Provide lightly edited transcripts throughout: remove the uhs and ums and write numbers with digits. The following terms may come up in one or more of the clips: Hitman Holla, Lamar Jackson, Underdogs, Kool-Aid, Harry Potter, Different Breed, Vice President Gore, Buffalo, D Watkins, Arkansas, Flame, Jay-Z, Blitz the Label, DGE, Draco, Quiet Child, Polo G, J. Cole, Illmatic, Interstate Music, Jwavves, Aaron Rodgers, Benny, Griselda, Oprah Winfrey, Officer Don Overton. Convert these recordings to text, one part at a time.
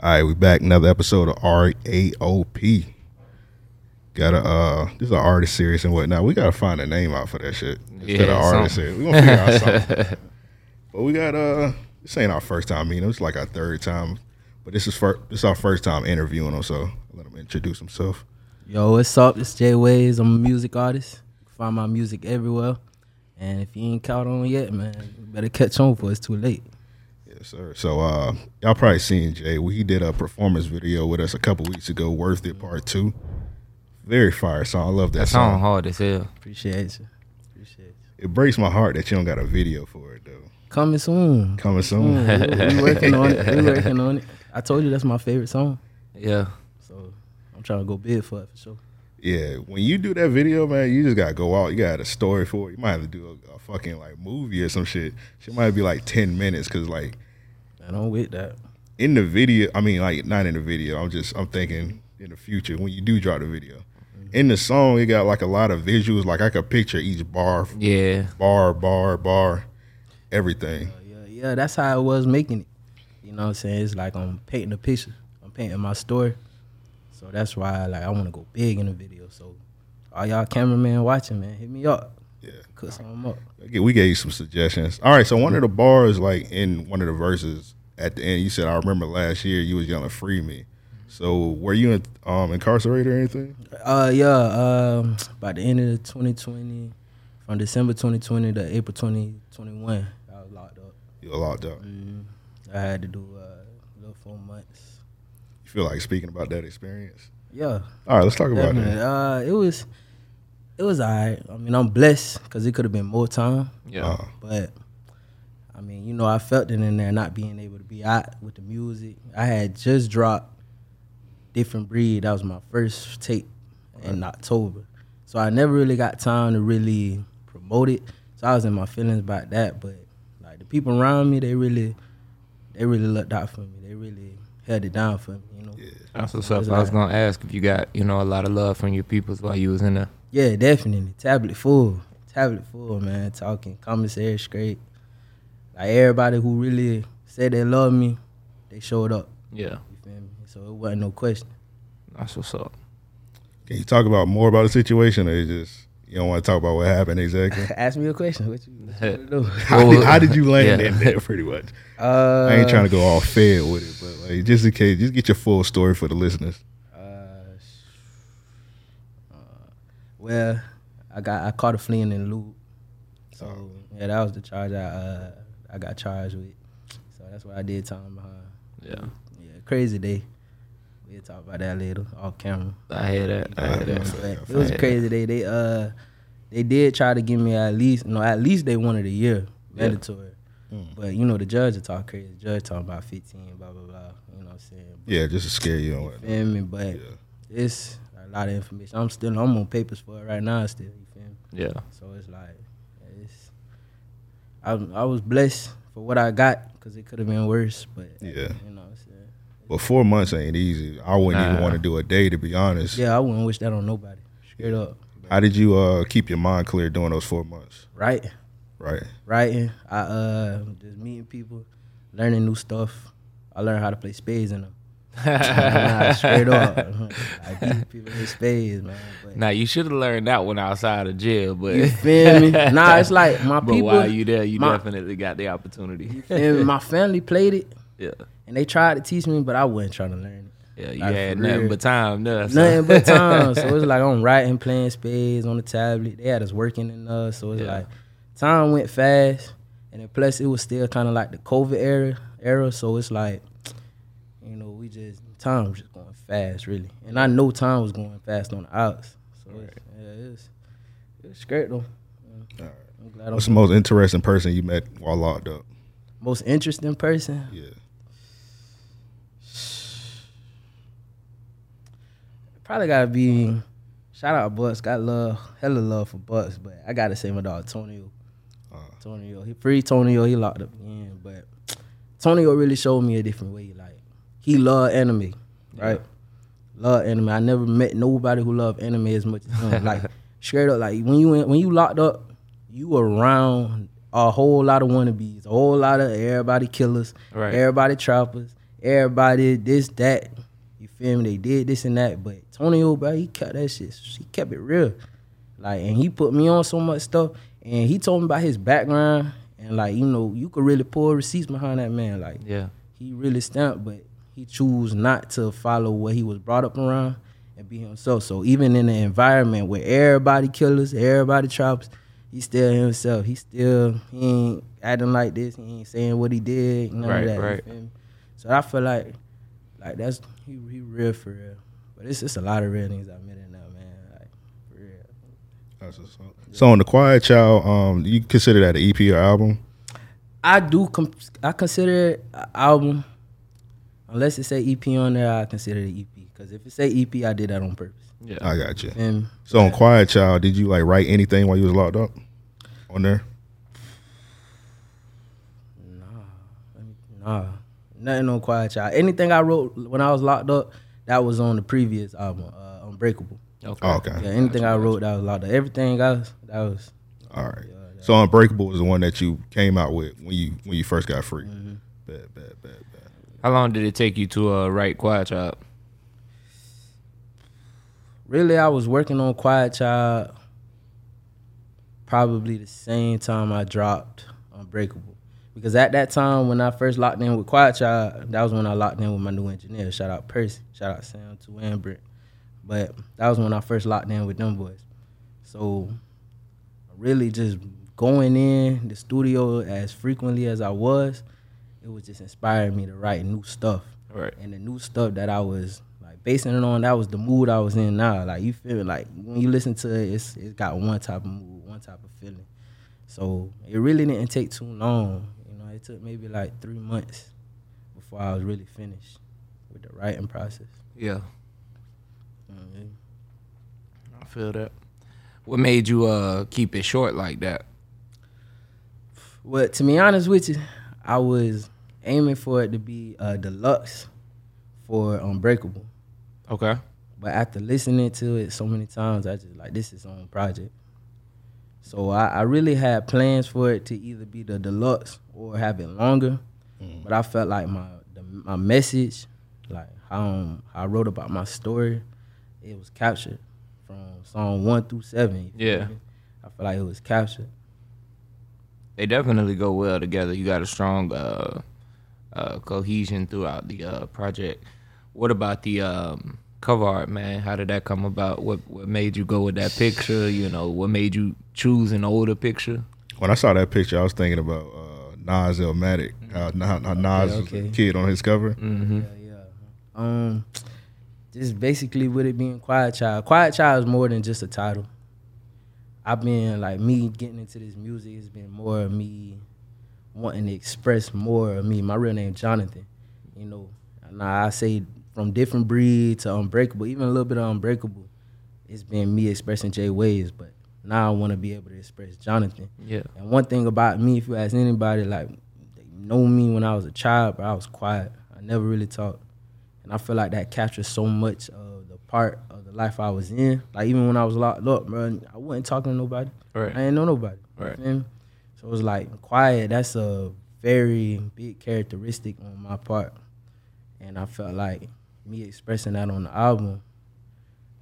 All right, we back. Another episode of RAOP. This is an artist series and whatnot. We gotta find a name out for that shit. Instead of artist series, we gonna figure out something. But we got this ain't our first time meeting. It's like our third time, but this is our first time interviewing him. So let him introduce himself. Yo, what's up? It's Jwavves. I'm a music artist. You can find my music everywhere. And if you ain't caught on yet, man, you better catch on before it's too late. Sir. So y'all probably seen Jay. He did a performance video with us a couple weeks ago, Worth It Part 2. Very fire song. I love that song. That song hard as hell. Appreciate you. It breaks my heart that you don't got a video for it, though. Coming soon. We working on it. I told you that's my favorite song. Yeah. So I'm trying to go big for it for sure. Yeah, when you do that video, man, you just got to go out. You got a story for it. You might have to do a fucking, like, movie or some shit. Shit might be, like, 10 minutes because, like, I don't with that. In the video, I mean, like, not in the video. I'm thinking in the future when you do drop the video. Mm-hmm. In the song, it got, like, a lot of visuals. Like, I could picture each bar. Yeah. Bar, everything. Yeah, that's how I was making it. You know what I'm saying? It's like I'm painting a picture. I'm painting my story. So that's why, like, I want to go big in the video. So all y'all cameramen watching, man, hit me up. Yeah. Cook something up. We gave you some suggestions. All right, so one of the bars, like, in one of the verses at the end, you said, I remember last year you was yelling, free me. So were you incarcerated or anything? By the end of 2020, from December 2020 to April 2021, I was locked up. You were locked up. Mm-hmm. I had to do a little 4 months. You feel like speaking about that experience? Yeah. All right, let's talk about that. It was all right. I mean, I'm blessed because it could have been more time. Yeah. But, I mean, you know, I felt it in there not being able to be out with the music. I had just dropped Different Breed. That was my first tape in October. So I never really got time to really promote it. So I was in my feelings about that. But, like, the people around me, they really looked out for me. They really held it down for me, you know. Yeah. That's what's up. I was going to ask if you got, you know, a lot of love from your peoples while you was in there. Yeah, definitely. Tablet full, man. Talking, commissary straight. Like, everybody who really said they love me, they showed up. Yeah. You feel me? So it wasn't no question. That's what's up. Can you talk about more about the situation, or you don't want to talk about what happened exactly? Ask me a question. What you do? How did you land in there, pretty much? I ain't trying to go all fair with it, but, like, just in case, just get your full story for the listeners. Well, I caught a flea in the loop. So, yeah, that was the charge I got charged with. So that's what I did time behind. Yeah, crazy day. We'll talk about that later off camera. I hear that. It was a crazy day. They did try to give me at least they wanted a year mandatory. Yeah. Mm. But, you know, the judge will talk crazy. The judge talking about 15, blah, blah, blah. You know what I'm saying? But, yeah, just to scare you. You feel me? But it's a lot of information. I'm on papers for it right now still, you feel me? Yeah. So it's like, I was blessed for what I got because it could have been worse, but you know what I'm saying? But 4 months ain't easy. I wouldn't even want to do a day, to be honest. Yeah, I wouldn't wish that on nobody. Straight up. How did you keep your mind clear during those 4 months? Writing. I just meeting people, learning new stuff. I learned how to play spades in them. Straight up. I people in spades, man. But now, you should have learned that one outside of jail, but you feel me? Nah, it's like my people. But while you there, you definitely got the opportunity. You feel me? My family played it. Yeah. And they tried to teach me, but I wasn't trying to learn it. Yeah, you like, had nothing but time. So it's like I'm writing, playing spades on the tablet. They had us working and so it's like time went fast. And then plus, it was still kind of like the COVID era. So it's like, you know, time was just going fast, really. And I know time was going fast on the outs. So it's great, though. Yeah. All right. I'm glad. What's the most interesting person you met while locked up? Most interesting person? Yeah. Probably gotta be, shout out Bucks. Got hella love for Bucks, but I gotta say my dog Tonio. He free Tonio. He locked up again, but Tonio really showed me a different way. Like, he loved anime, right? Love anime. I never met nobody who loved anime as much as him. Like, straight up, like when you locked up, you around a whole lot of wannabes, a whole lot of everybody killers, everybody trappers, everybody, this, that. You feel me? They did this and that. But Antonio, bro, he kept that shit. He kept it real. Like, and he put me on so much stuff. And he told me about his background. And, like, you know, you could really pull receipts behind that man. Like, yeah, he really stamped, but he chose not to follow what he was brought up around and be himself. So even in the environment where everybody killers, everybody traps, he still himself. He ain't acting like this. He ain't saying what he did, none of that. Right. You feel me? So I feel like that's, he real for real. But it's just a lot of real things I met in that, man. Like, for real. That's what's up. So on The Quiet Child, you consider that an EP or album? I do. I consider it an album. Unless it say EP on there, I consider it EP. Because if it say EP, I did that on purpose. Yeah, I got you. And, so on Quiet Child, did you like write anything while you was locked up on there? Nah. Nothing on Quiet Child. Anything I wrote when I was locked up, that was on the previous album, Unbreakable. Okay. Oh, okay. Yeah, anything I wrote that was locked up. Everything else, that was. All right. Yeah. So Unbreakable was the one that you came out with when you first got free. Mm-hmm. Bad. How long did it take you to write Quiet Child? Really, I was working on Quiet Child probably the same time I dropped Unbreakable. Because at that time, when I first locked in with Quiet Child, that was when I locked in with my new engineer. Shout out Percy. Shout out Sam, too, and Britt. But that was when I first locked in with them boys. So really just going in the studio as frequently as I was, it was just inspiring me to write new stuff. Right. And the new stuff that I was like basing it on, that was the mood I was in now. Like, you feel me? Like, when you listen to it, it's got one type of mood, one type of feeling. So it really didn't take too long. You know, it took maybe like 3 months before I was really finished with the writing process. Yeah. Mm-hmm. I feel that. What made you keep it short like that? Well, to be honest with you, I was aiming for it to be a deluxe for Unbreakable. Okay. But after listening to it so many times, I just like, this is on project. So I really had plans for it to either be the deluxe or have it longer. Mm. But I felt like my message, like how I wrote about my story, it was captured from song 1 through 7. Yeah. Know? I feel like it was captured. They definitely go well together. You got a strong cohesion throughout the project. What about the cover art, man? How did that come about? What made you go with that picture? You know, what made you choose an older picture? When I saw that picture, I was thinking about Nas Illmatic. How Nas was a kid on his cover. Mm-hmm. Yeah. Just basically with it being Quiet Child. Quiet Child is more than just a title. I've been, like, me getting into this music, it's been more of me wanting to express more of me. My real name, Jonathan, you know. And I say from Different Breed to Unbreakable, even a little bit of Unbreakable, it's been me expressing Jwavves, but now I want to be able to express Jonathan. Yeah. And one thing about me, if you ask anybody, like, they know me when I was a child, but I was quiet. I never really talked. And I feel like that captures so much of the part of the life I was in. Like, even when I was locked up, bro, I wasn't talking to nobody. Right. I ain't know nobody. Right. You know? So it was like, quiet, that's a very big characteristic on my part. And I felt like me expressing that on the album,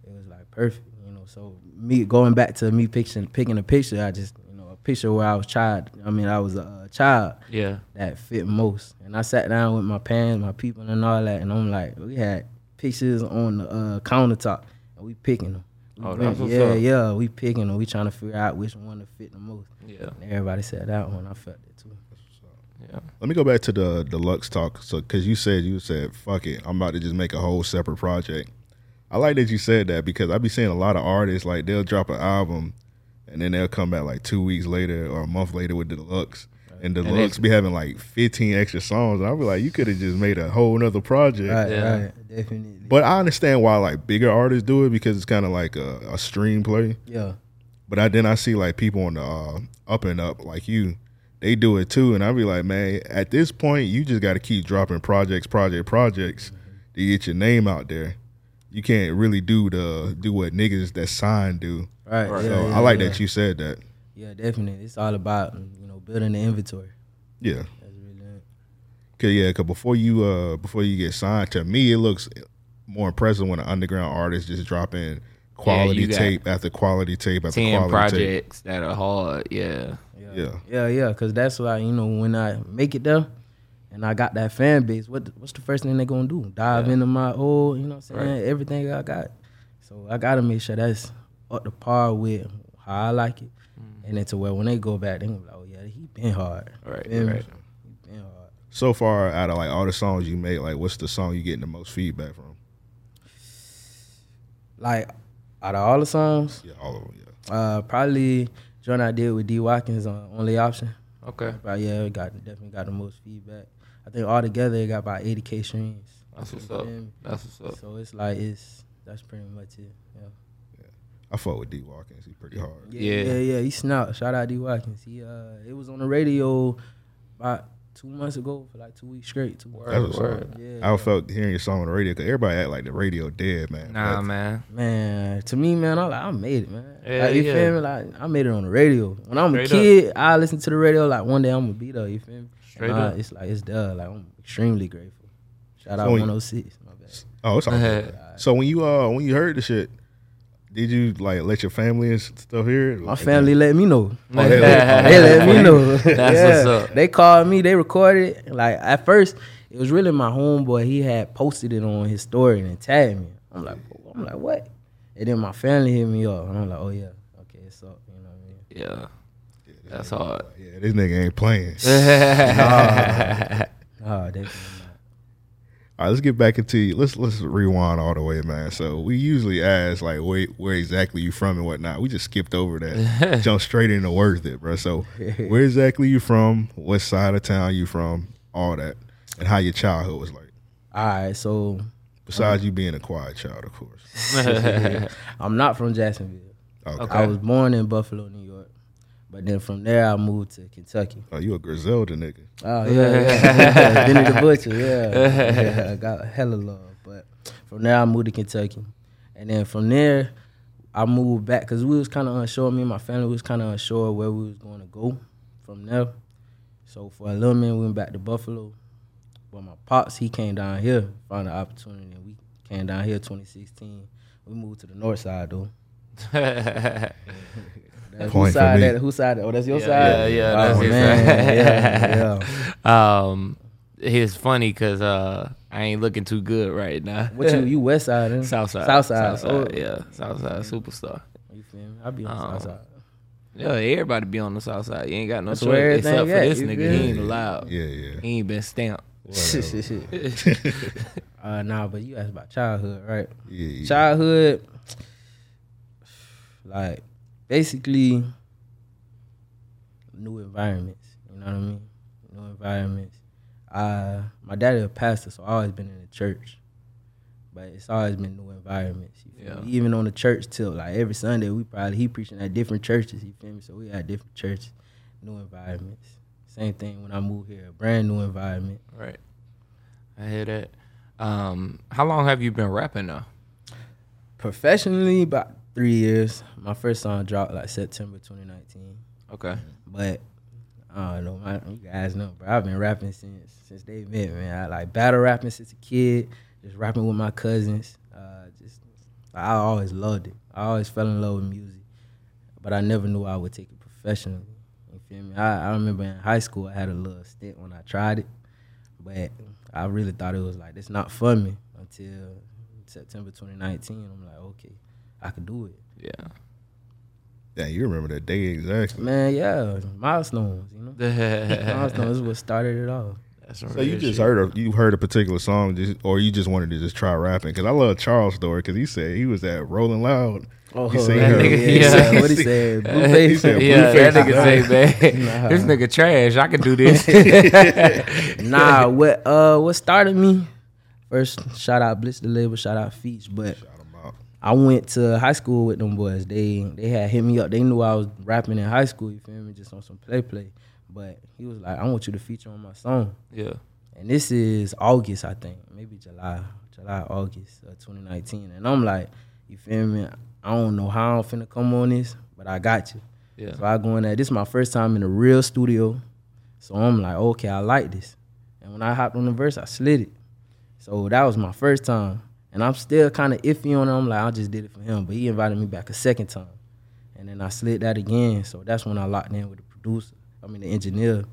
it was like perfect, you know. So me going back to me picking a picture, I just, you know, a picture where I was a child. Yeah. That fit most. And I sat down with my parents, my people and all that, and I'm like, we had pictures on the countertop, and we picking them. We picking them. We trying to figure out which one to fit the most. Yeah, and everybody said that one. I felt it too. Yeah. Let me go back to the deluxe talk. So, because you said, fuck it, I'm about to just make a whole separate project. I like that you said that, because I be seeing a lot of artists, like, they'll drop an album, and then they'll come back like 2 weeks later or a month later with the deluxe. And Deluxe be having like 15 extra songs, and I be like, you could have just made a whole nother project. Right, definitely. But I understand why like bigger artists do it, because it's kind of like a stream play. Yeah. But then I see like people on the up and up like you, they do it too, and I be like, man, at this point you just got to keep dropping projects mm-hmm. to get your name out there. You can't really do what niggas that sign do. Right. So I like that you said that. Yeah, definitely. It's all about building the inventory. Yeah. That's really it. Cause before you get signed, to me it looks more impressive when an underground artist just dropping quality tape after quality tape after 10 quality projects tape. That are hard. Yeah. Cause that's why, you know, when I make it there and I got that fan base, what's the first thing they're gonna do? Dive into my old, you know what I'm saying, everything I got. So I gotta make sure that's up to par with how I like it. And then to where when they go back, they gonna be like, oh yeah, he been hard. He been hard. So far out of like all the songs you made, like what's the song you getting the most feedback from? Like out of all the songs? Yeah, all of them, yeah. Probably joint I did with D Watkins on Only Option. Okay. But yeah, we definitely got the most feedback. I think altogether it got about 80K streams. That's what's up. That's what's up. So that's pretty much it. Yeah. I fuck with D Watkins. He's pretty hard. Yeah. He snapped. Shout out D Watkins. He it was on the radio about 2 months ago for like 2 weeks straight. I felt hearing your song on the radio because everybody act like the radio dead, man. Nah, but, man. To me, man, I made it, man. Yeah, like, you feel me? Like I made it on the radio. When I'm a kid, I listen to the radio. Like one day I'm gonna be there. You feel me? Straight up. It's like it's done. Like I'm extremely grateful. Shout out 106. My bad. Oh, it's all good. So when you heard the shit. Did you like let your family and stuff hear it? Like, my family let me know. Like, they let me know. That's what's up. They called me. They recorded it. Like at first, it was really my homeboy. He had posted it on his story and tagged me. I'm like, what? And then my family hit me up. And I'm like, oh yeah, okay, it's up. You know what I mean? Yeah, that's hard. Yeah, this nigga ain't playing. Nah, definitely not. All right, let's get back into you. Let's rewind all the way, man. So we usually ask like where exactly you from and whatnot. We just skipped over that, jumped straight into Worth It, bro. So where exactly you from? What side of town you from? All that, and how your childhood was like. All right, so besides you being a quiet child, of course. I'm not from Jacksonville. Okay. I was born in Buffalo, New York. But then from there, I moved to Kentucky. Oh, you a Griselda nigga. Oh, yeah. Benny the Butcher, yeah. I got hella love. But from there, I moved to Kentucky. And then from there, I moved back because we was kind of unsure. Me and my family was kind of unsure where we was going to go from there. So for a little minute, we went back to Buffalo. But my pops, he came down here, found an opportunity. And we came down here 2016. We moved to the north side, though. Who side that? Who side? Oh, that's your side. Yeah, that's his side. It's funny because I ain't looking too good right now. What you west side? Huh? South side. Oh. Yeah, south side superstar. You feel me? I be on the south side. Yeah, everybody be on the south side. You ain't got no choice except for this nigga. He ain't allowed. Yeah. He ain't been stamped. Nah, but you asked about childhood, right? Yeah. Childhood, like. Basically, new environments, you know what I mean? New environments. My daddy a pastor, so I've always been in the church. But it's always been new environments. You feel me? Even on the church till like every Sunday, he preaching at different churches, you feel me? So we had different churches, new environments. Same thing when I moved here, a brand new environment. Right. I hear that. How long have you been rapping now? Professionally, about 3 years. My first song dropped like September 2019. Okay. But I don't know, you guys know, bro. I've been rapping since they met, man. I like battle rapping since a kid, just rapping with my cousins. I always loved it. I always fell in love with music, but I never knew I would take it professionally. You feel me? I remember in high school I had a little stint when I tried it, but I really thought it was like it's not for me until September 2019. I'm like, okay. I could do it. Yeah. Yeah, you remember that day exactly. Man, yeah. Milestones, you know? Milestones is what started it all. That's so you just heard a particular song or you just wanted to just try rapping? Because I love Charles' story because he said he was at Rolling Loud. Oh, he said what he said. Blueface. He said Blueface. That nigga say, man, this nigga trash. I can do this. Nah, what started me? First, shout out Blitz the Label, shout out Feats, but... I went to high school with them boys. They had hit me up. They knew I was rapping in high school, you feel me, just on some play. But he was like, I want you to feature on my song. Yeah. And this is August, I think, maybe August of 2019. And I'm like, you feel me, I don't know how I'm finna come on this, but I got you. Yeah. So I go in there. This is my first time in a real studio. So I'm like, okay, I like this. And when I hopped on the verse, I slid it. So that was my first time. And I'm still kind of iffy on it. I'm like, I just did it for him. But he invited me back a second time. And then I slid that again. So that's when I locked in with the producer, the engineer.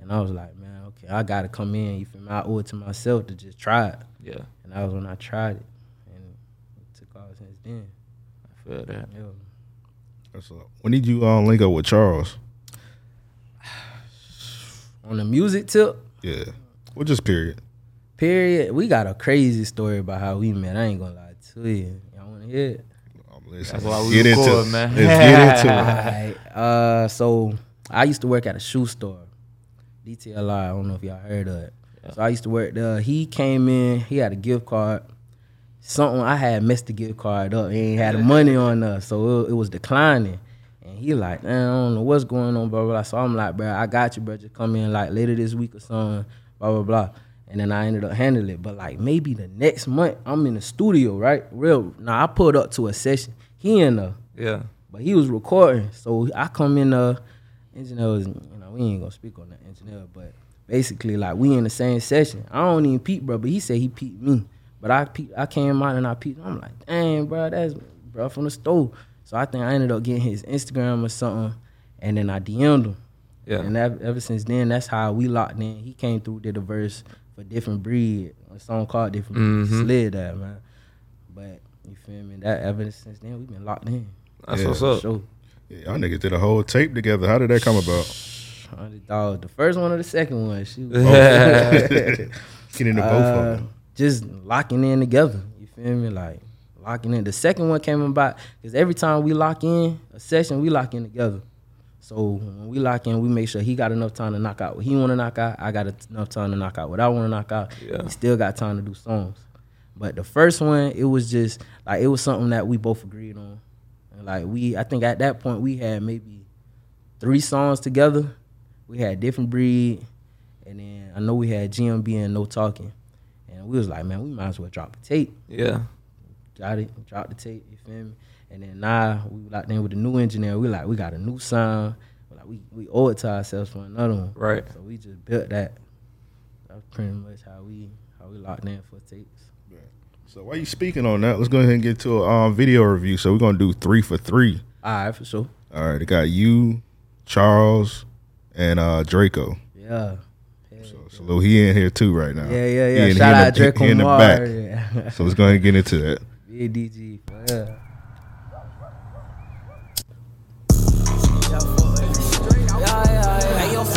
And I was like, man, okay, I got to come in. You feel me? I owe it to myself to just try it. Yeah. And that was when I tried it. And it took off since then. I feel that. Yeah. That's up. When did you link up with Charles? On the music tip? Yeah. Well, just period. Period. We got a crazy story about how we met. I ain't gonna lie to you. Y'all wanna hear it? That's why we record, man. Let's get into it. All right. So I used to work at a shoe store, DTLR. I don't know if y'all heard of it. Yeah. So I used to work there. He came in. He had a gift card. Something I had messed the gift card up. He ain't had the money on us, so it was declining. And he like, man, I don't know what's going on, blah blah blah. So I'm like, bro, I got you, bro. Just come in like later this week or something, blah blah blah. And then I ended up handling it. But like maybe the next month, I'm in the studio, right? I pulled up to a session. He in there. Yeah. But he was recording. So I come in there. Engineers, we ain't gonna speak on that engineer, but basically like we in the same session. I don't even peep, bro, but he said he peeped me. But I came out and I peeped. I'm like, dang, bro, that's bro from the store. So I think I ended up getting his Instagram or something. And then I DM'd him. Yeah. And ever since then, that's how we locked in. He came through, did a verse. A Different Breed, a song called Different Breed, slid that, man. But you feel me? That evidence since then, we've been locked in. That's what's up. Sure. Yeah, y'all niggas did a whole tape together. How did that come about? $100. The first one or the second one? She was getting into both of them. Just locking in together. You feel me? Like locking in. The second one came about because every time we lock in a session, we lock in together. So when we lock in, we make sure he got enough time to knock out what he want to knock out. I got enough time to knock out what I want to knock out. Yeah. We still got time to do songs. But the first one, it was just like it was something that we both agreed on. And like I think at that point we had maybe 3 songs together. We had Different Breed, and then I know we had GMB and No Talking. And we was like, man, we might as well drop the tape. Yeah, got it. Drop the tape. You feel me? And then now we locked in with the new engineer. We like we got a new sound. Like we owe it to ourselves for another one. Right. So we just built that. That's pretty much how we locked in for tapes. Yeah. So while you speaking on that, let's go ahead and get to a video review. So we're gonna do 3 for 3. All right, for sure. All right, it got you, Charles, and Draco. Yeah. So he in here too right now. Yeah. Shout out Draco. He in the back. Yeah. So let's go ahead and get into that. Yeah, DG. Yeah.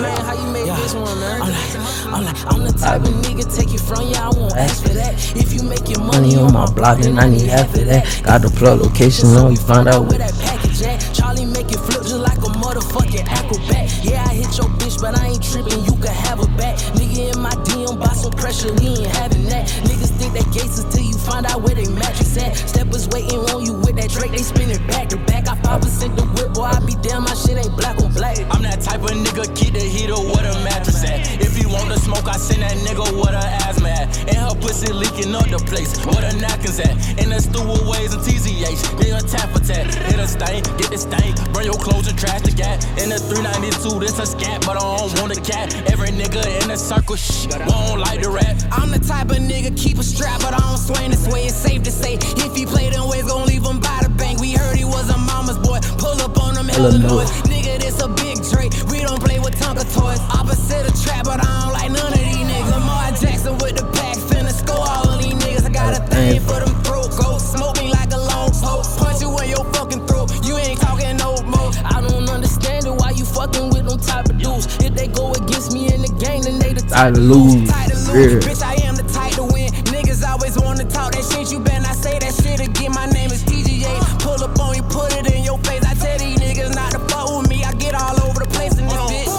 Man, how you make this one, man? I'm the type of nigga take you from you, I won't ask for that. If you make your money on my block, then I need half of that. Got the plug location, so we find out where that package at. Charlie make it flip just like a motherfucking acrobat. Yeah, I hit your bitch, but I ain't tripping, you can have her back. Nigga in my DM, by some pressure, we ain't having that. Niggas think they gangsters till you find out where they mattress at. Steppers waiting on you with that Drake, they spin it back to back. I 5% the whip, boy, I be down, my shit ain't black on black. I'm that type of nigga, keep the heater with a mattress at. If you want to smoke, I send that nigga with her asthma at. And her pussy leaking up the place, where the napkins at. And the stewaways and TZH, they a tap for tap. Hit a stain, get the stain, burn your clothes and trash the gat. In the 392, this a scat, but I don't want a cat. Every nigga in the circle, shh, won't like the rap. I'm the type of nigga, keep a strap, but I don't swing this way. It's safe to say, if he play them ways, gon' leave him by the bank. We heard he was a mama's boy, pull up on him, hella noise. Nigga, this a big Drake, we don't play with Tonka toys. Opposite a trap, but I don't like none of these niggas. Lamar Jackson with the pack, finna score all of these niggas. I got a thing for them throat goats, smoke me like a long pole. Punch you in your fucking throat, you ain't talking no more. I don't understand it, why you fucking with them type of dudes. If they go against me in the game, then they the type to lose. Bitch, I am the type to win. Niggas always wanna talk that shit, you better not say that shit again. My name is DGA, pull up on you, put it in your face. I tell these niggas not to fuck with me, I get all over the place in this bitch.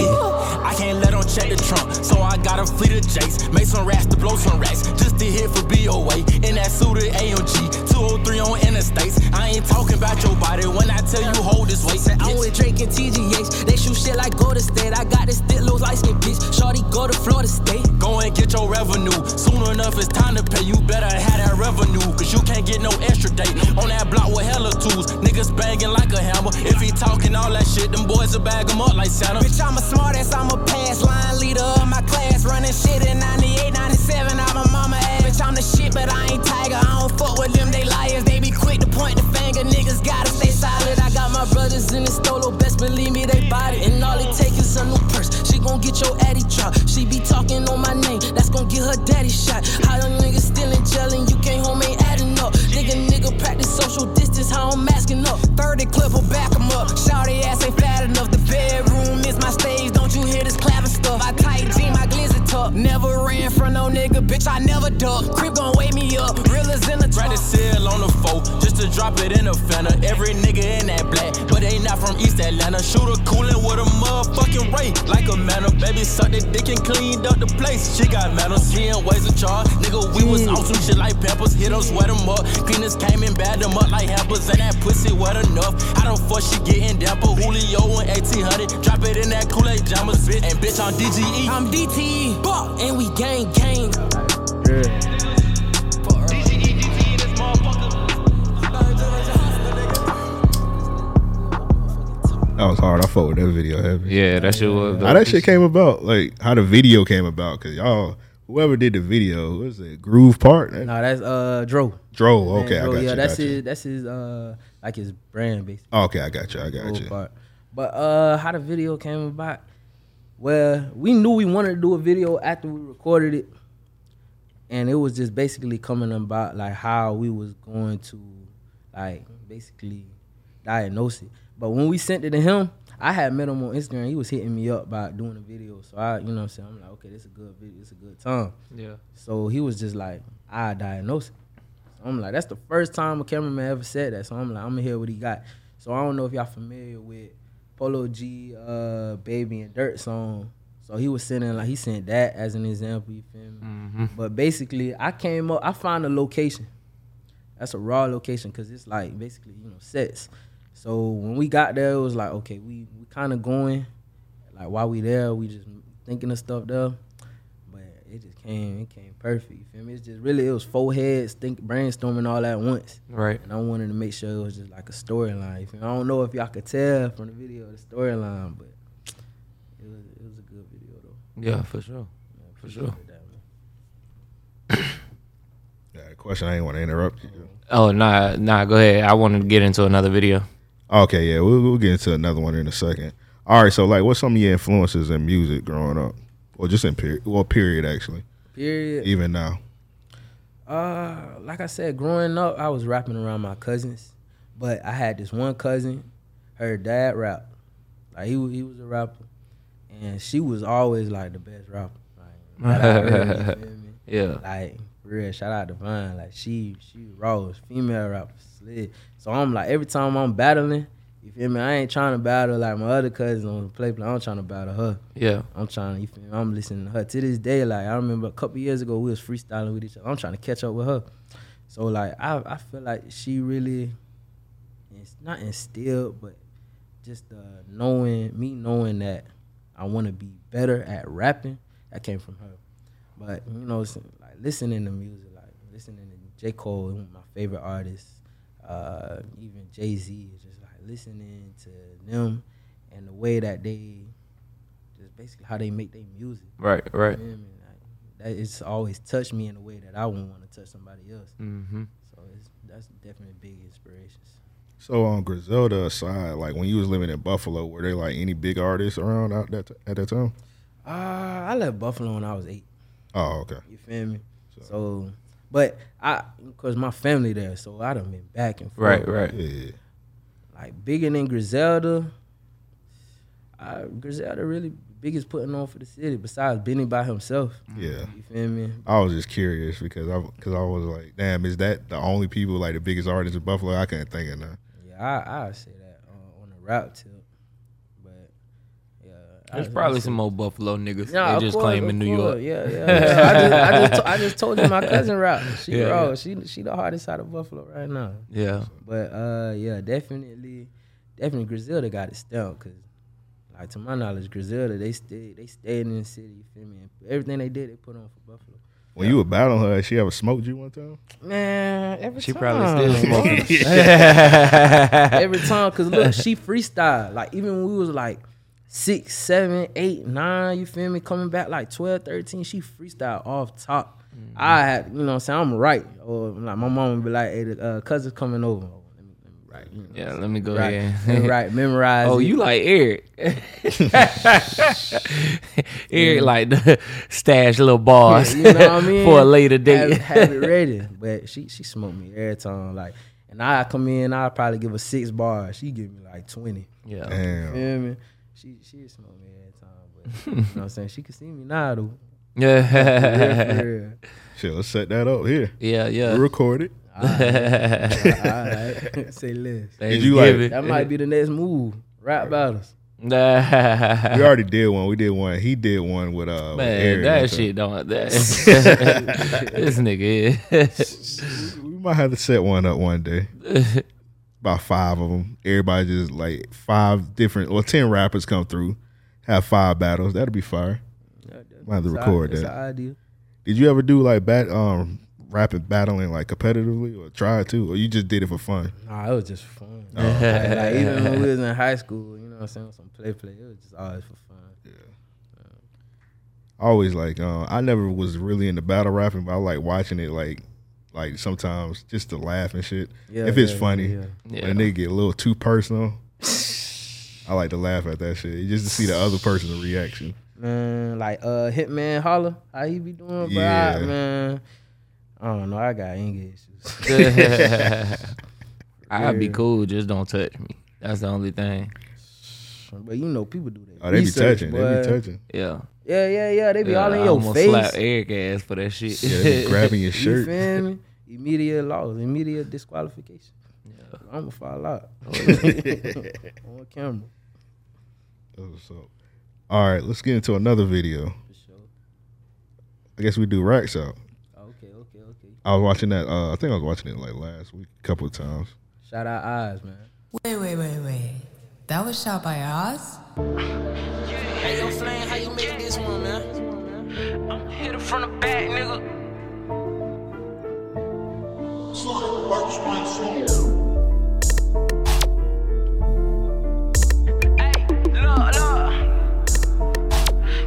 I can't let them check the trunk, so I got a fleet of J's. Make some rats to blow some rats, just to hit for BOA. In that suited AMG, 203 on interstates. I ain't talking about your body when I tell you hold this weight. I'm with Drake and TGH, they shoot shit like Golden State. I got this stick loose like skin bitch, shorty go to Florida State. Go and get your revenue, soon enough it's time to pay. You better have that revenue, cause bitch, you can't get no extra date. On that block with hella tools, niggas banging like a hammer. If he talking all that shit, them boys will bag him up like Santa. Bitch, I'm a smart ass, I'm a pass line leader of my class. Running shit in 98, 97, I'm a mama ass. Bitch, I'm the shit, but I ain't Tiger. I don't fuck with them, they liars. They be quick to point the finger, niggas gotta stay solid. I got my brothers in the stolo, best believe me, they bought it. And all it take is a new purse. She gon' get your addy dropped. She be talking on my name, that's gon' get her daddy shot. How them niggas stealing, gelling, you can't home, ain't adding up. Nigga, practice social distance, how I'm masking up. 30 clip will back them up. Shawty ass ain't fat enough. The bedroom is my stage, don't you hear this clapping stuff? I tight jean, my glizzy tuck. Never ran from no nigga, bitch, I never duck. Crip gon' wake me up, real as in the truck. Grab the seal on the foe, just to drop it in a fender. Every nigga in that black, but they not from East Atlanta. Shooter coolin' with a motherfucking ray, like a manor. Baby sucked the dick and cleaned up the place. She got manners, she ain't ways to charge. Nigga, we was on some shit like Peppers. Hit them, sweat them up. Cleaners came and bagged them up like hampers. And that pussy wet enough, I don't fuck, she getting damper. Julio and 1800, drop it in that Kool-Aid jammers, bitch. And bitch, I'm DGE, I'm DTE, fuck, and we gang gang. Yeah. That was hard. I fuck with that video heavy. Yeah, that shit was. How that shit came about, like how the video came about, because y'all, whoever did the video, what is it, Groove Park? No, that's Dro. Dro, okay, man, Dro, I got you. Yeah, that's you. His, that's his, like his brand, basically. Okay, I got you, I got Groove you. Park. But how the video came about? Well, we knew we wanted to do a video after we recorded it, and it was just basically coming about like how we was going to like basically diagnose it. But when we sent it to him, I had met him on Instagram. He was hitting me up about doing a video. So I, you know what I'm saying? I'm like, okay, this is a good video. It's a good time. Yeah. So he was just like, I diagnose it. So I'm like, that's the first time a cameraman ever said that. So I'm like, I'm gonna hear what he got. So I don't know if y'all familiar with Polo G, Baby and Dirt song. So he was sending, like, he sent that as an example, you feel me? Mm-hmm. But basically, I came up, I found a location. That's a raw location, because it's like basically, you know, sets. So when we got there, it was like, okay, we kind of going. Like, while we there, we just thinking of stuff there. But it just came, perfect, you feel me? It's just really, it was four heads brainstorming all at once. Right. And I wanted to make sure it was just like a storyline, you feel me? I don't know if y'all could tell from the video the storyline, but it was a good video, though. Yeah, for sure. Yeah, for sure. Yeah, the question, I ain't want to interrupt you. Oh, nah, go ahead. I wanted to get into another video. Okay, yeah, we'll get into another one in a second. All right, so like, what's some of your influences in music growing up, or just in period actually? Period. Even now. Like I said, growing up, I was rapping around my cousins, but I had this one cousin. Her dad rap, like he was a rapper, and she was always like the best rapper. Like, really, you feel me? Yeah. Like. Real, shout out Divine, like she raw, female rapper, slid. So I'm like, every time I'm battling, you feel me, I ain't trying to battle like my other cousins on the play, I'm trying to battle her. Yeah. I'm trying to, you feel me, I'm listening to her. To this day, like I remember a couple years ago, we was freestyling with each other. I'm trying to catch up with her. So like, I feel like she really, it's not instilled, but just knowing that I want to be better at rapping, that came from her. But, you know, like listening to music, like listening to J. Cole, one of my favorite artists, even Jay-Z, is just like listening to them and the way that they, just basically how they make their music. Right, right. You know what I mean? Like, that it's always touched me in a way that I wouldn't want to touch somebody else. Mm-hmm. So that's definitely big inspirations. So on Griselda aside, like when you was living in Buffalo, were there like any big artists around at that time? I left Buffalo when I was 8. Oh, okay. You feel me? So but I, because my family there, so I done been back and forth. Right, right. Yeah. Like, bigger than Griselda, Griselda really biggest putting on for the city besides Benny by himself. Yeah. You feel me? I was just curious because I was like, damn, is that the only people, like, the biggest artists in Buffalo? I can't think of none. Yeah, I say that on the rap tip. There's probably some old Buffalo niggas. Nah, they just claim in New York. Yeah. I just told you my cousin rap. She raw. She the hardest out of Buffalo right now. Yeah. But yeah, definitely Griselda got it still, cause like to my knowledge, Griselda they stayed in the city. You feel me? Everything they did, they put on for Buffalo. When you were battling her, she ever smoked you one time? Man, every time. Probably still smoking. Every time, because look, she freestyled. Like, even when we was like 6, 7, 8, 9, you feel me? Coming back like 12, 13, she freestyled off top. Mm-hmm. I had, you know what I'm saying? I'm right. Or like my mom would be like, hey, the cousin's coming over. Right. You know yeah, let me go right. ahead. Right, memorize. Oh, you like Eric. Eric like the stash little bars. You know what I mean? For a later date. Have it ready. But she smoked me every time. Like, and I come in, I'll probably give her 6 bars. She give me like 20. Yeah. Damn. You feel me? She smoked me every time. But you know what I'm saying? She could see me now though. Yeah. For real. Shit, let's set that up here. Yeah, yeah. We'll record it. All right. Say less. Did you like, that might be the next move. Rap battles. Nah. We already did one. He did one with Man, Aaron that shit don't. This nigga. We might have to set one up one day. About 5 of them. Everybody just like 5 different or 10 rappers come through. Have 5 battles. That'll be fire. Might have to record that. That's an idea. Did you ever do like rapping, battling like competitively or try to, or you just did it for fun? Nah, it was just fun. Oh. Like even when we was in high school, you know what I'm saying, some play, it was just always for fun. Yeah. Always like, I never was really into battle rapping, but I like watching it like sometimes just to laugh and shit. Yeah, if it's funny. Yeah. When they get a little too personal, I like to laugh at that shit. Just to see the other person's reaction. Man, like Hitman Holla, how he be doing, bro, man. I don't know. I got anger issues. I'd be cool. Just don't touch me. That's the only thing. But you know, people do that. Oh, they research, be touching. Boy. They be touching. Yeah. They be all in your face. Slap Eric ass for that shit. Yeah, grabbing your shirt. You feel me? Immediate loss. Immediate disqualification. Yeah. I'm gonna fall out on camera. That was so. All right, let's get into another video. For sure. I guess we do racks out. I was watching that. I think I was watching it like last week, a couple of times. Shout out Oz, man. Wait. That was shot by Oz? Hey, yo, Flame, how you make this one, man? I'm hitting from the back, nigga. Hey, look.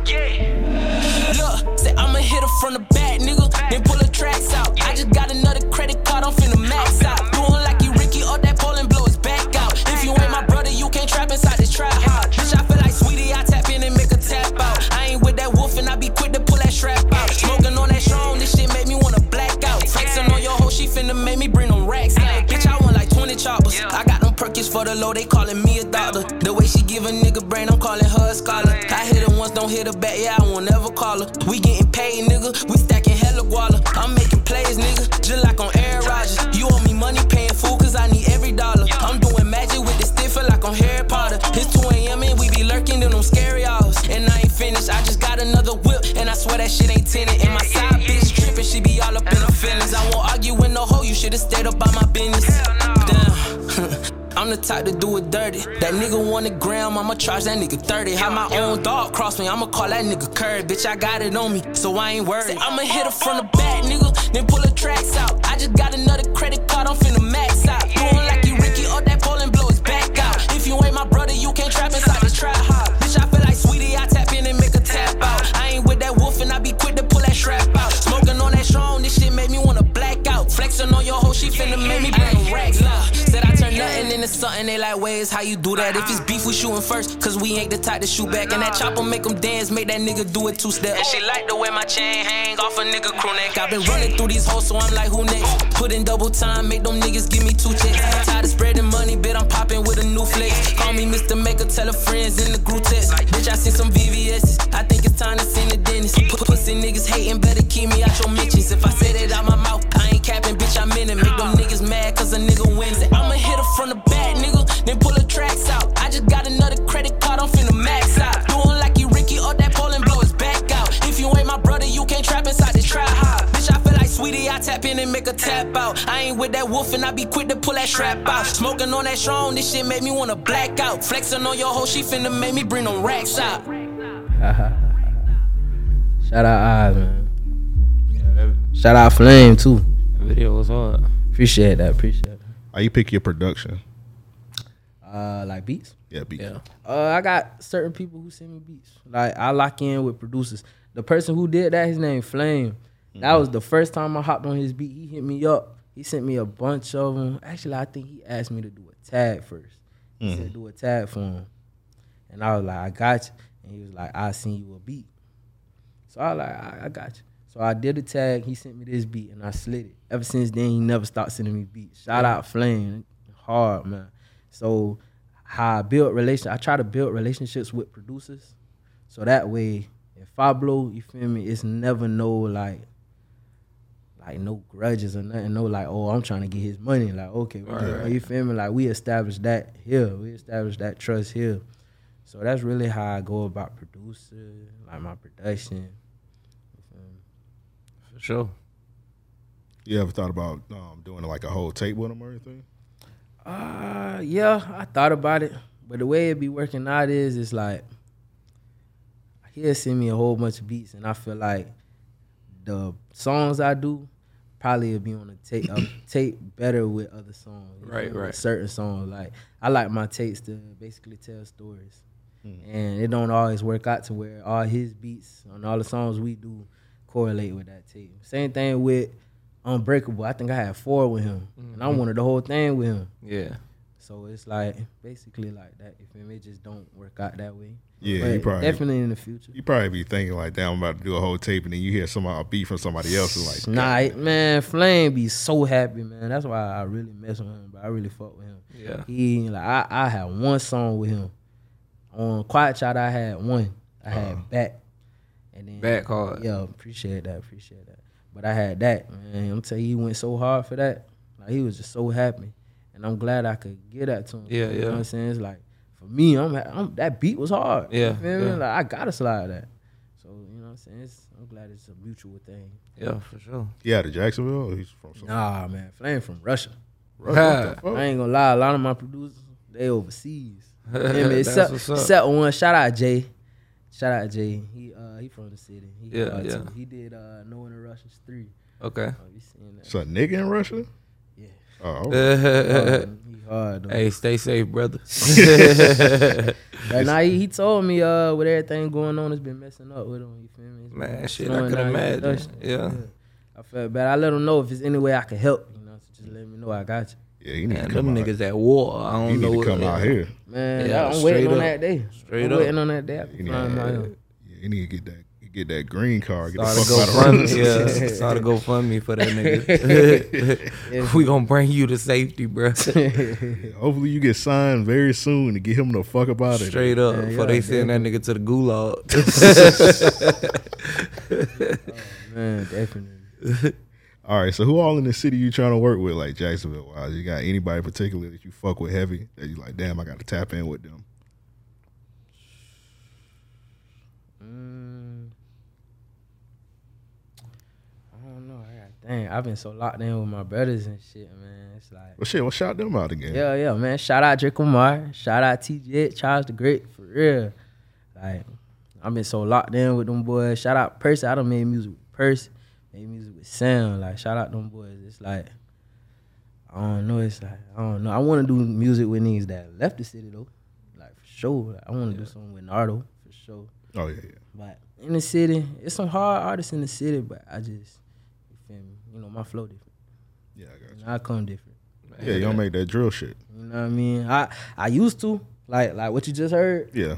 Yeah. Look, say I'm a hitter from the back, nigga. Then pull the tracks out. I just got another credit card, I'm finna max out. Doing like you Ricky or that pole and blow his back out. If you ain't my brother, you can't trap inside this trap house. Bitch, I feel like Sweetie, I tap in and make a tap out. I ain't with that wolf and I be quick to pull that strap out. Smoking on that strong, this shit make me wanna black out. Flexing on your hoe, she finna make me bring them racks out. Bitch, I want like 20 choppers. I got them Perkins for the low, they calling me a doctor. The way she give a nigga brain, I'm calling her a scholar. I hit her once, don't hit her back, yeah, I won't never call her. We getting paid, nigga, we stacking hella guala. I'm making plays, nigga, just like on Aaron Rodgers. You owe me money paying food, cause I need every dollar. I'm doing magic with the stiffer like on Harry Potter. It's 2 a.m. and we be lurking in them scary hours. And I ain't finished, I just got another whip, and I swear that shit ain't tinted. And my side bitch tripping, she be all up in her feelings. I won't argue with no hoe, you should've stayed up by my business. Damn. I'm the type to do it dirty. That nigga want a gram, I'ma charge that nigga 30. Have my own dog cross me, I'ma call that nigga Curry. Bitch, I got it on me, so I ain't worried. I'ma hit her from the back, nigga, then pull her tracks out. I just got another credit card, I'm finna max out. Doing like you Ricky or that pole and blow his back out. If you ain't my brother, you can't trap inside the trap house. Bitch, I feel like Sweetie, I tap in and make a tap out. I ain't with that wolf and I be quick to pull that strap out. Smoking on that strong, this shit made me wanna black out. Flexing on your hoe, she finna make me bring racks out. Said I turn nothing into something, they like ways how you do that. If it's beef, we shootin' first, cause we ain't the type to shoot back. And that chopper make them dance, make that nigga do it 2-step. And she like the way my chain hang off a nigga crew neck. I been running through these hoes, so I'm like, who next? Put in double time, make them niggas give me 2 checks. Tired of spreading money, bitch, I'm poppin' with a new flex. Call me Mr. Maker, tell her friends in the group text. Bitch, I seen some VVS's, I think it's time to send the dentist. Pussy niggas hatin', better keep me out your mentions. If I said it out my mouth, I ain't capping, bitch, I'm in it. Make them niggas mad, cause a nigga wins it. I'ma hit her from the back, nigga, then pull the tracks out. I just got another credit card, I'm finna max out. Doing like you Ricky or that pole and blow his back out. If you ain't my brother, you can't trap inside this trap house. Bitch, I feel like Sweetie, I tap in and make a tap out. I ain't with that wolf and I be quick to pull that strap out. Smoking on that strong, this shit make me wanna black out. Flexing on your hoe, she finna make me bring them racks out. Shout out Oz, man. Shout out Flame too. That video was hard. Appreciate that. How you pick your production? Like beats. Yeah, beats. Yeah. I got certain people who send me beats. Like I lock in with producers. The person who did that, his name Flame. Mm-hmm. That was the first time I hopped on his beat. He hit me up. He sent me a bunch of them. Actually, I think he asked me to do a tag first. He said, do a tag for him. And I was like, I got you. And he was like, I send you a beat. So I was like, I got you. So I did a tag. He sent me this beat, and I slid it. Ever since then, he never stopped sending me beats. Shout out Flame. Hard, man. So how I build relationships, I try to build relationships with producers. So that way, if I blow, you feel me, it's never no, like no grudges or nothing. No, like, oh, I'm trying to get his money. Like, okay, right. You feel me? Like, we established that here. We established that trust here. So that's really how I go about producing, like my production. For sure. You ever thought about doing like a whole tape with them or anything? Yeah, I thought about it. But the way it be working out is, it's like, he'll send me a whole bunch of beats, and I feel like the songs I do probably will be on a tape, better with other songs. Right. Certain songs. Like, I like my tapes to basically tell stories. Mm. And it don't always work out to where all his beats on all the songs we do correlate with that tape. Same thing with Unbreakable. I think I had 4 with him, and I wanted the whole thing with him. Yeah. So it's like basically like that. If it just don't work out that way. Yeah, but you probably definitely in the future. You probably be thinking like, "Damn, I'm about to do a whole tape," and then you hear a beat from somebody else. And like, nah, man, Flame be so happy, man. That's why I really mess with him, but I really fuck with him. Yeah, he like I had one song with him on Quiet Child. I had one. I had Back, and then Back Hard. Yeah, appreciate that. But I had that, man. I'm telling you, he went so hard for that. Like he was just so happy. And I'm glad I could get that to him. Yeah, you know what I'm saying? It's like, for me, I'm that beat was hard. Yeah. You feel me? Like, I got to slide that. So, you know what I'm saying? I'm glad it's a mutual thing. Yeah, for sure. Yeah, to Jacksonville or he's from somewhere? Nah, man. Flame from Russia. Russia. I ain't going to lie. A lot of my producers, they overseas. You know what I mean? Except one. Shout out Jay. He from the city. He did No One in Russia's 3. Okay. Oh, you seen that? So a nigga in Russia? Yeah. Oh, okay. Hard, hey, stay safe, brother. Now he told me with everything going on, it's been messing up with him. You feel me? Man, shit, I could imagine. Yeah. I felt bad. I let him know if there's any way I could help. You know, so just let me know I got you. Yeah, you need to come them out. Niggas at war. I don't know. You need to come out here. Man, yeah, I'm waiting on that day. You need to get that green card. Get the fuck out of here. Yeah, start a GoFundMe for that nigga. We gonna bring you to safety, bro. Hopefully you get signed very soon to get him the fuck up out of here. Straight up, before they send that nigga to the gulag. Oh, man, definitely. All right, so who all in the city you trying to work with, like Jacksonville-wise? You got anybody particular that you fuck with heavy that you like, damn, I got to tap in with them? I don't know. I've been so locked in with my brothers and shit, man. It's like... Well, shout them out again. Yeah, man. Shout out Drake Omar. Shout out TJ, Charles the Great, for real. Like, I've been so locked in with them boys. Shout out Percy. I done made music with Percy. Made music with Sam, like shout out them boys. It's like I don't know. I want to do music with niggas that left the city though, like for sure. I want to do something with Nardo for sure. Oh yeah. But in the city, it's some hard artists in the city, but I just, you feel me? You know my flow different. Yeah, I got you. I come different. Man. Yeah, you don't make that drill shit. You know what I mean? I used to like what you just heard. Yeah.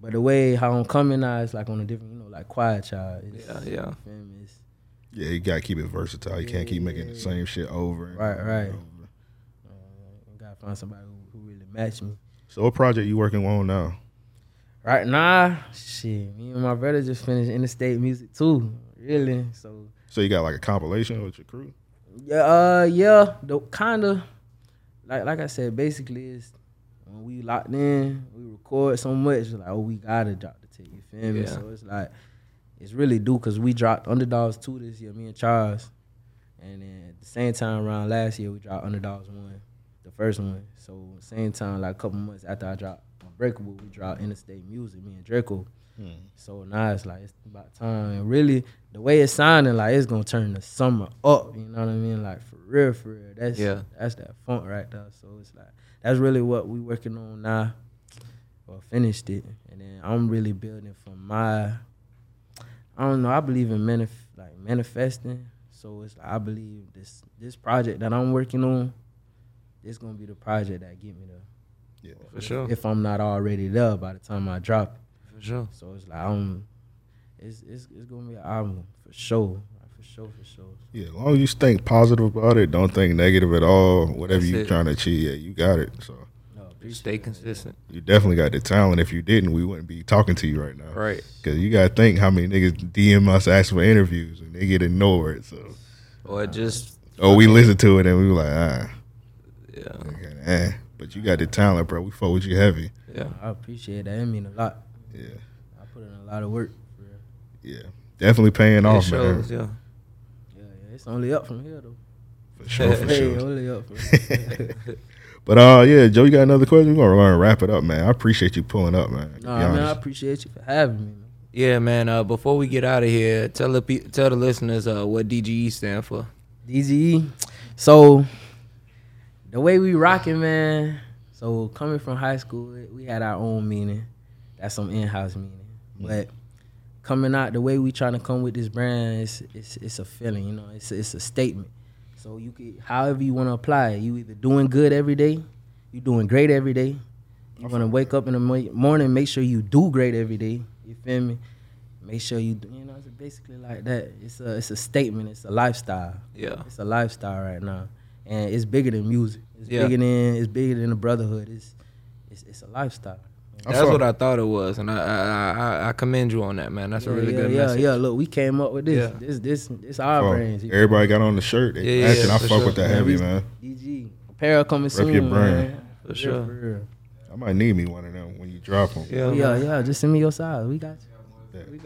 But the way how I'm coming now is like on a different, like Quiet Child. Yeah. You feel me? Yeah, you gotta keep it versatile. You can't keep making the same shit over. Right. You gotta find somebody who really match me. So, what project you working on now? Right now, shit, me and my brother just finished Interstate Music too. Really, so you got like a compilation with your crew? Yeah, kinda. Like I said, basically, it's when we locked in, we record so much, like we gotta drop the tape. You feel me? So it's like. It's really due because we dropped Underdogs 2 this year, me and Charles. And then at the same time around last year, we dropped Underdogs 1, the first one. So same time, like a couple months after I dropped Unbreakable, we dropped Interstate Music, me and Draco. So now it's like, it's about time. And really, the way it's sounding, like, it's gonna turn the summer up. You know what I mean? Like, for real, for real. That's that's that funk right there. So it's like, that's really what we working on now. Well, finished it, and then I'm really building from my. I don't know. I believe in manifesting. So it's like, I believe this project that I'm working on, it's gonna be the project that get me there. Yeah, for sure. If I'm not already there by the time I drop it. For sure. So it's like it's gonna be an album for sure. For sure. Yeah, as long as you think positive about it, don't think negative at all. Whatever you're trying to achieve, yeah, you got it. So stay consistent. You definitely got the talent. If you didn't, we wouldn't be talking to you right now. Right. Because you got to think how many niggas DM us, ask for interviews, and they get ignored. So. Or just. Or we listen to it and we were like, Yeah. Okay, But you got the talent, bro. We fuck with you heavy. Yeah. I appreciate that. It mean a lot. Yeah. I put in a lot of work. Bro. Yeah. Definitely paying off, shows, man. Yeah. It's only up from here, though. For sure, for sure. Only up from here. But, Joe, you got another question? We're going to wrap it up, man. I appreciate you pulling up, man. I appreciate you for having me, man. Yeah, man, before we get out of here, tell the listeners what DGE stand for. DGE? So, the way we rocking, man, so coming from high school, we had our own meaning. That's some in-house meaning. Mm-hmm. But coming out, the way we trying to come with this brand, it's a feeling, you know. It's a statement. So you could, however you want to apply it, you either doing good every day, you doing great every day. You want to wake up in the morning, make sure you do great every day. You feel me? Make sure you do. You know, it's basically like that. It's a statement. It's a lifestyle. Yeah. It's a lifestyle right now, and it's bigger than music. It's bigger than the brotherhood. It's a lifestyle. That's what I thought it was, and I commend you on that, man. That's a really good message. Yeah, look, we came up with this. Yeah. This our brains. Everybody got on the shirt. I fuck with that heavy, man. DG apparel coming soon. Rep your brand, man. For sure. For real. I might need me one of them when you drop them. Yeah. Just send me your size. We got you. Yeah. We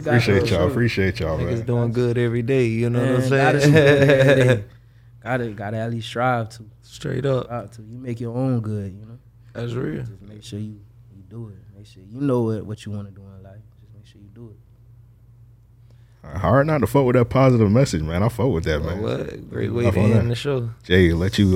got you. Appreciate y'all. Niggas doing good every day. You know what I'm saying? Gotta at least strive to. Straight up. You make your own good. You know. That's real. Just make sure you. Do it. Make sure you know it, what you want to do in life. Just make sure you do it. Hard not to fuck with that positive message, man. I fuck with that, man. What? Great way to end the show. Jay, let you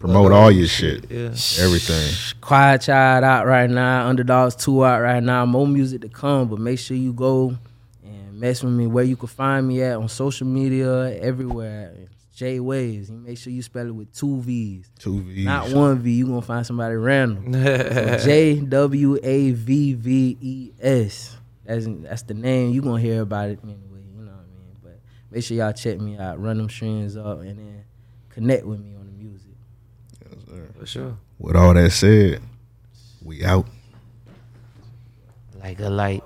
promote all your shit. Yeah. Everything. Quiet Child out right now. Underdogs 2 out right now. More music to come, but make sure you go and mess with me where you can find me at on social media, everywhere. Jwavves. Make sure you spell it with two V's. Not one V. You're going to find somebody random. So Jwavves. That's the name. You're going to hear about it anyway. You know what I mean? But make sure y'all check me out. Run them streams up and then connect with me on the music. Yes, sir. For sure. With all that said, we out. Like a light.